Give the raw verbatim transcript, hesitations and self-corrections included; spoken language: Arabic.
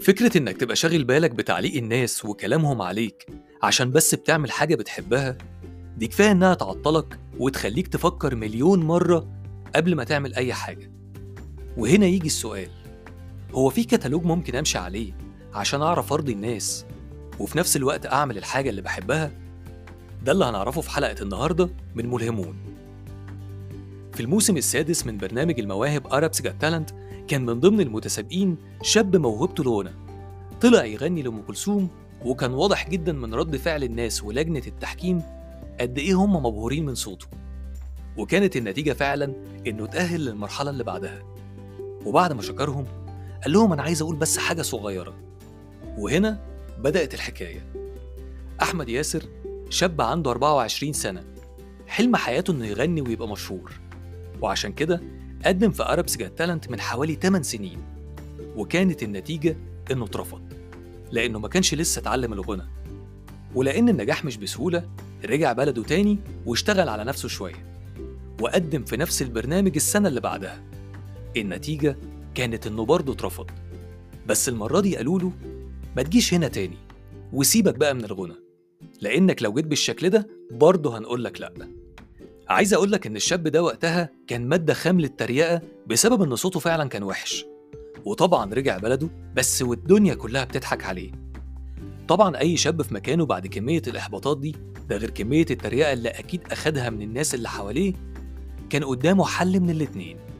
فكرة إنك تبقى شاغل بالك بتعليق الناس وكلامهم عليك عشان بس بتعمل حاجة بتحبها، دي كفاية إنها تعطلك وتخليك تفكر مليون مرة قبل ما تعمل أي حاجة. وهنا يجي السؤال، هو في كتالوج ممكن أمشي عليه عشان أعرف أرضي الناس وفي نفس الوقت أعمل الحاجة اللي بحبها؟ ده اللي هنعرفه في حلقة النهاردة من ملهمون. في الموسم السادس من برنامج المواهب Arabs Got Talent كان من ضمن المتسابقين شاب موهبته الغنى، طلع يغني لأم كلثوم، وكان واضح جدا من رد فعل الناس ولجنة التحكيم قد إيه هم مبهورين من صوته، وكانت النتيجة فعلا إنه تأهل للمرحلة اللي بعدها. وبعد ما شكرهم قال لهم أنا عايز أقول بس حاجة صغيرة، وهنا بدأت الحكاية. أحمد ياسر شاب عنده أربعة وعشرين سنة، حلم حياته إنه يغني ويبقى مشهور، وعشان كده قدم في Arabs Got Talent من حوالي ثماني سنين، وكانت النتيجة إنه اترفض لأنه ما كانش لسه اتعلم الغنى، ولأن النجاح مش بسهولة رجع بلده تاني واشتغل على نفسه شوية، وقدم في نفس البرنامج السنة اللي بعدها. النتيجة كانت إنه برضه اترفض، بس المرة دي قالوا له ما تجيش هنا تاني وسيبك بقى من الغنى، لأنك لو جيت بالشكل ده برضه هنقولك لأ. عايز أقولك إن الشاب ده وقتها كان مادة خام للتريقة بسبب إن صوته فعلا كان وحش، وطبعا رجع بلده بس والدنيا كلها بتضحك عليه. طبعا أي شاب في مكانه بعد كمية الإحباطات دي، ده غير كمية التريقة اللي أكيد أخدها من الناس اللي حواليه، كان قدامه حل من الاتنين،